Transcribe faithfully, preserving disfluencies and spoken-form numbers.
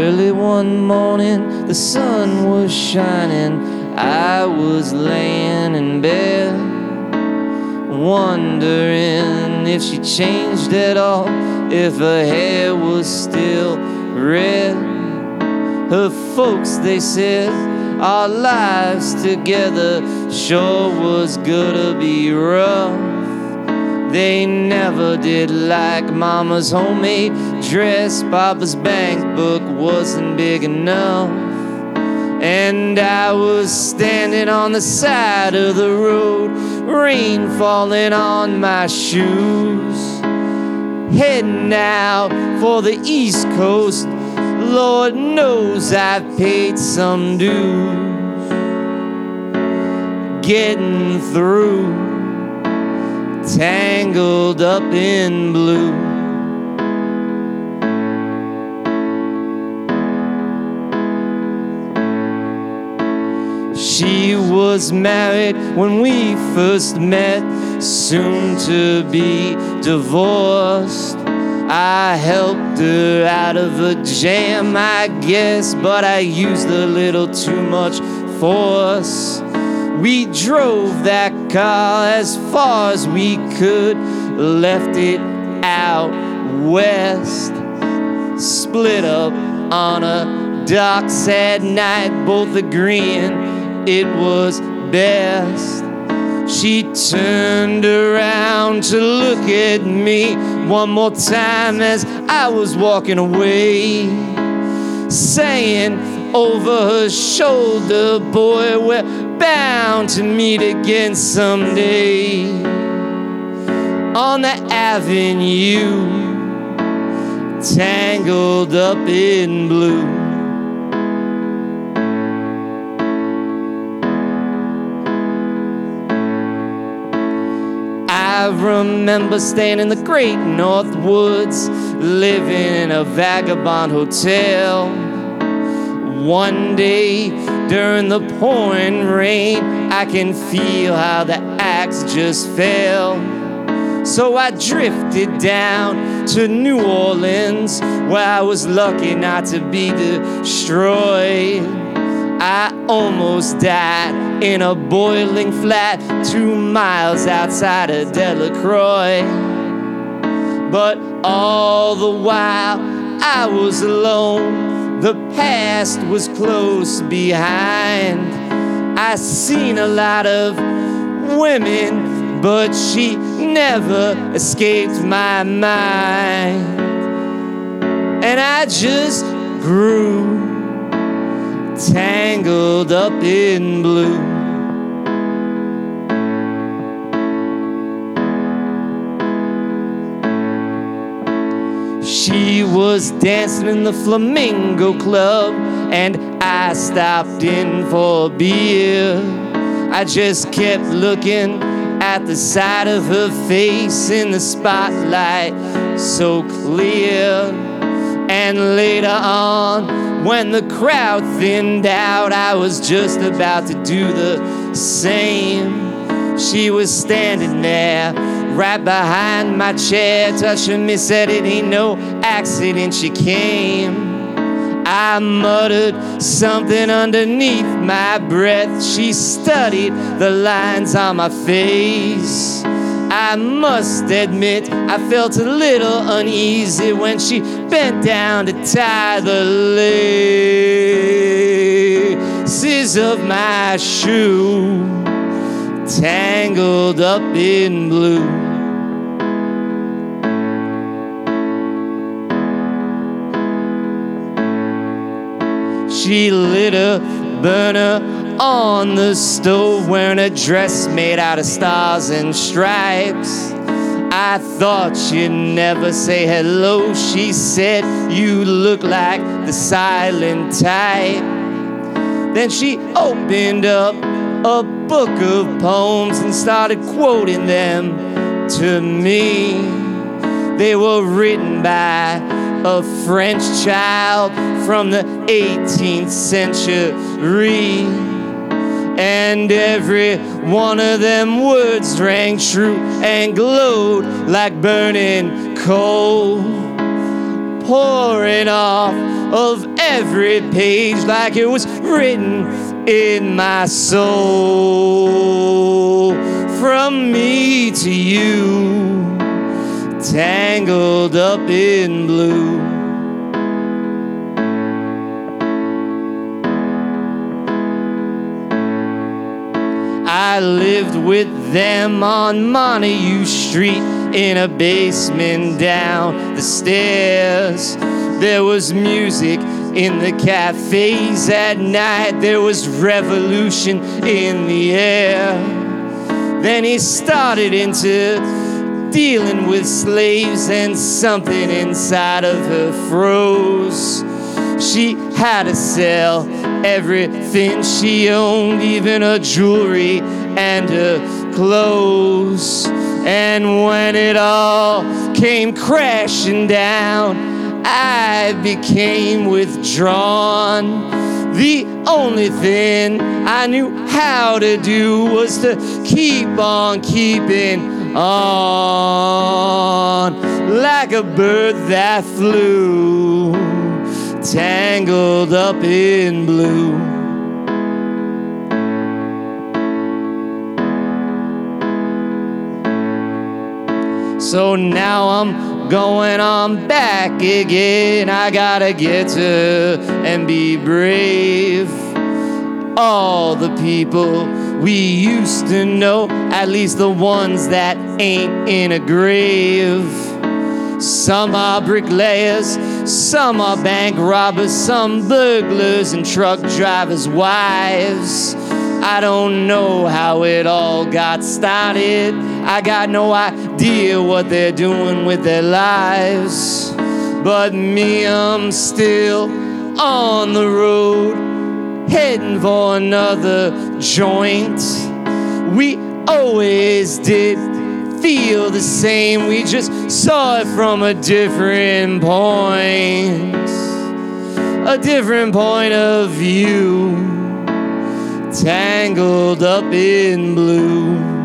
Early one morning, the sun was shining. I was laying in bed, wondering if she changed at all, if her hair was still red. Her folks, they said, our lives together sure was gonna be rough. They never did like Mama's homemade dress. Papa's bank book wasn't big enough. And I was standing on the side of the road, rain falling on my shoes, heading out for the East Coast. Lord knows I've paid some dues. Getting through, tangled up in blue. She was married when we first met, soon to be divorced. I helped her out of a jam, I guess, but I used a little too much force. We drove that car as far as we could, left it out west. Split up on a docks at night, both agreeing it was best. She turned around to look at me one more time as I was walking away, saying over her shoulder, boy, we're bound to meet again someday. On the avenue, tangled up in blue. I remember staying in the great North Woods, living in a vagabond hotel. One day during the pouring rain, I can feel how the axe just fell. So I drifted down to New Orleans, where I was lucky not to be destroyed. I almost died in a boiling flat two miles outside of Delacroix. But all the while I was alone, the past was close behind. I seen a lot of women, but she never escaped my mind. And I just grew tangled up in blue. She was dancing in the Flamingo Club, and I stopped in for a beer. I just kept looking at the side of her face in the spotlight, so clear. And later on, when the crowd thinned out, I was just about to do the same. She was standing there right behind my chair, touching me, said it ain't no accident she came. I muttered something underneath my breath. She studied the lines on my face. I must admit, I felt a little uneasy when she bent down to tie the laces of my shoe, tangled up in blue. She lit a burner on the stove, wearing a dress made out of stars and stripes. I thought she'd never say hello. She said, "You look like the silent type." Then she opened up a book of poems and started quoting them to me. They were written by a French child from the eighteenth century. And every one of them words rang true and glowed like burning coal. pouring off of every page like it was written in my soul. From me to you, tangled up in blue. I lived with them on Montague Street in a basement down the stairs. There was music in the cafes at night. There was revolution in the air. Then he started into dealing with slaves, and something inside of her froze. She had to sell everything she owned, even her jewelry and her clothes. And when it all came crashing down, I became withdrawn. The only thing I knew how to do was to keep on keeping on, like a bird that flew, tangled up in blue. So now I'm going on back again. I gotta get to her and be brave. All the people we used to know, at least the ones that ain't in a grave. Some are bricklayers, some are bank robbers, some burglars and truck drivers' wives. I don't know how it all got started. I got no idea what they're doing with their lives. But me, I'm still on the road, heading for another joint. We always did feel the same, we just saw it from a different point, a different point of view, tangled up in blue.